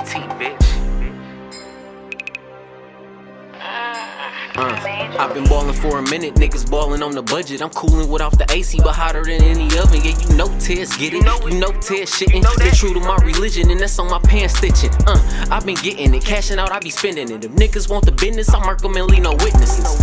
TNT, bitch. I've been ballin' for a minute, niggas ballin' on the budget. I'm coolin' with off the AC, but hotter than any oven. Yeah, you know Tez get it, you know Tez shittin'. They true to my religion, and that's on my pants stitchin'. I've been gettin' it, cashin' out, I be spendin' it. If niggas want the business, I mark them and leave no witnesses.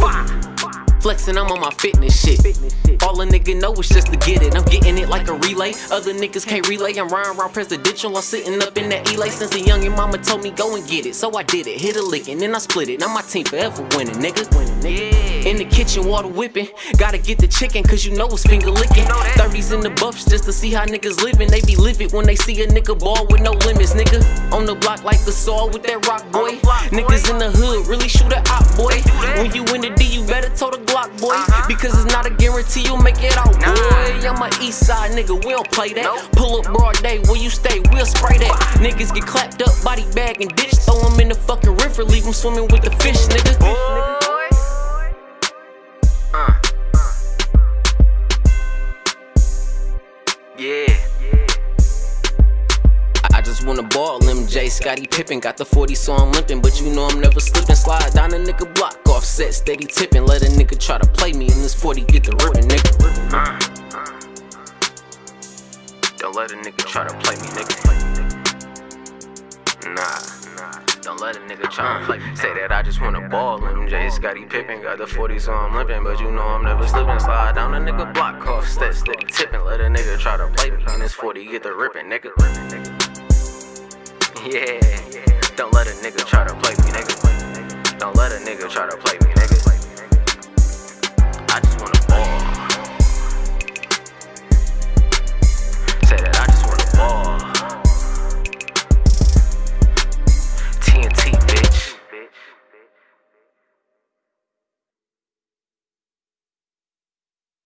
Flexin', I'm on my fitness shit. All a nigga know is just to get it. I'm getting it like a relay. Other niggas can't relay. I'm riding around presidential. I'm sitting up in that Elay. Since a youngin' mama told me go and get it, so I did it. Hit a lick and then I split it. Now my team forever winning, nigga. In the kitchen, water whipping. Gotta get the chicken, cause you know it's finger licking. 30s in the buffs just to see how niggas living. They be livid when they see a nigga ball with no limits, nigga. On the block like the saw with that rock boy. Niggas in the hood really shoot a op boy. When you in the D, you better toe the Glock, boy, because it's not a guarantee you'll make it out, boy. I'm an east side nigga, we don't play that. Pull up broad day, where you stay, we'll spray that. Niggas get clapped up, body bag and ditch. Throw them in the fucking river, leave them swimming with the fish, nigga. I just wanna ball, MJ, Scottie Pippen. Got the 40, so I'm limping, but you know I'm never slipping. Slide down a nigga block, offset, steady tipping. Let a nigga try to play me, and this 40 get the ripping, nigga. Don't let a nigga try to play me, nigga. Don't let a nigga try to play me. Say that I just wanna ball, MJ, Scottie Pippen. Got the 40, so I'm limping, but you know I'm never slipping. Slide down a nigga block, offset, steady tipping. Let a nigga try to play me, and this 40 get the ripping, nigga. Yeah, don't let a nigga try to play me, nigga. Don't let a nigga try to play me.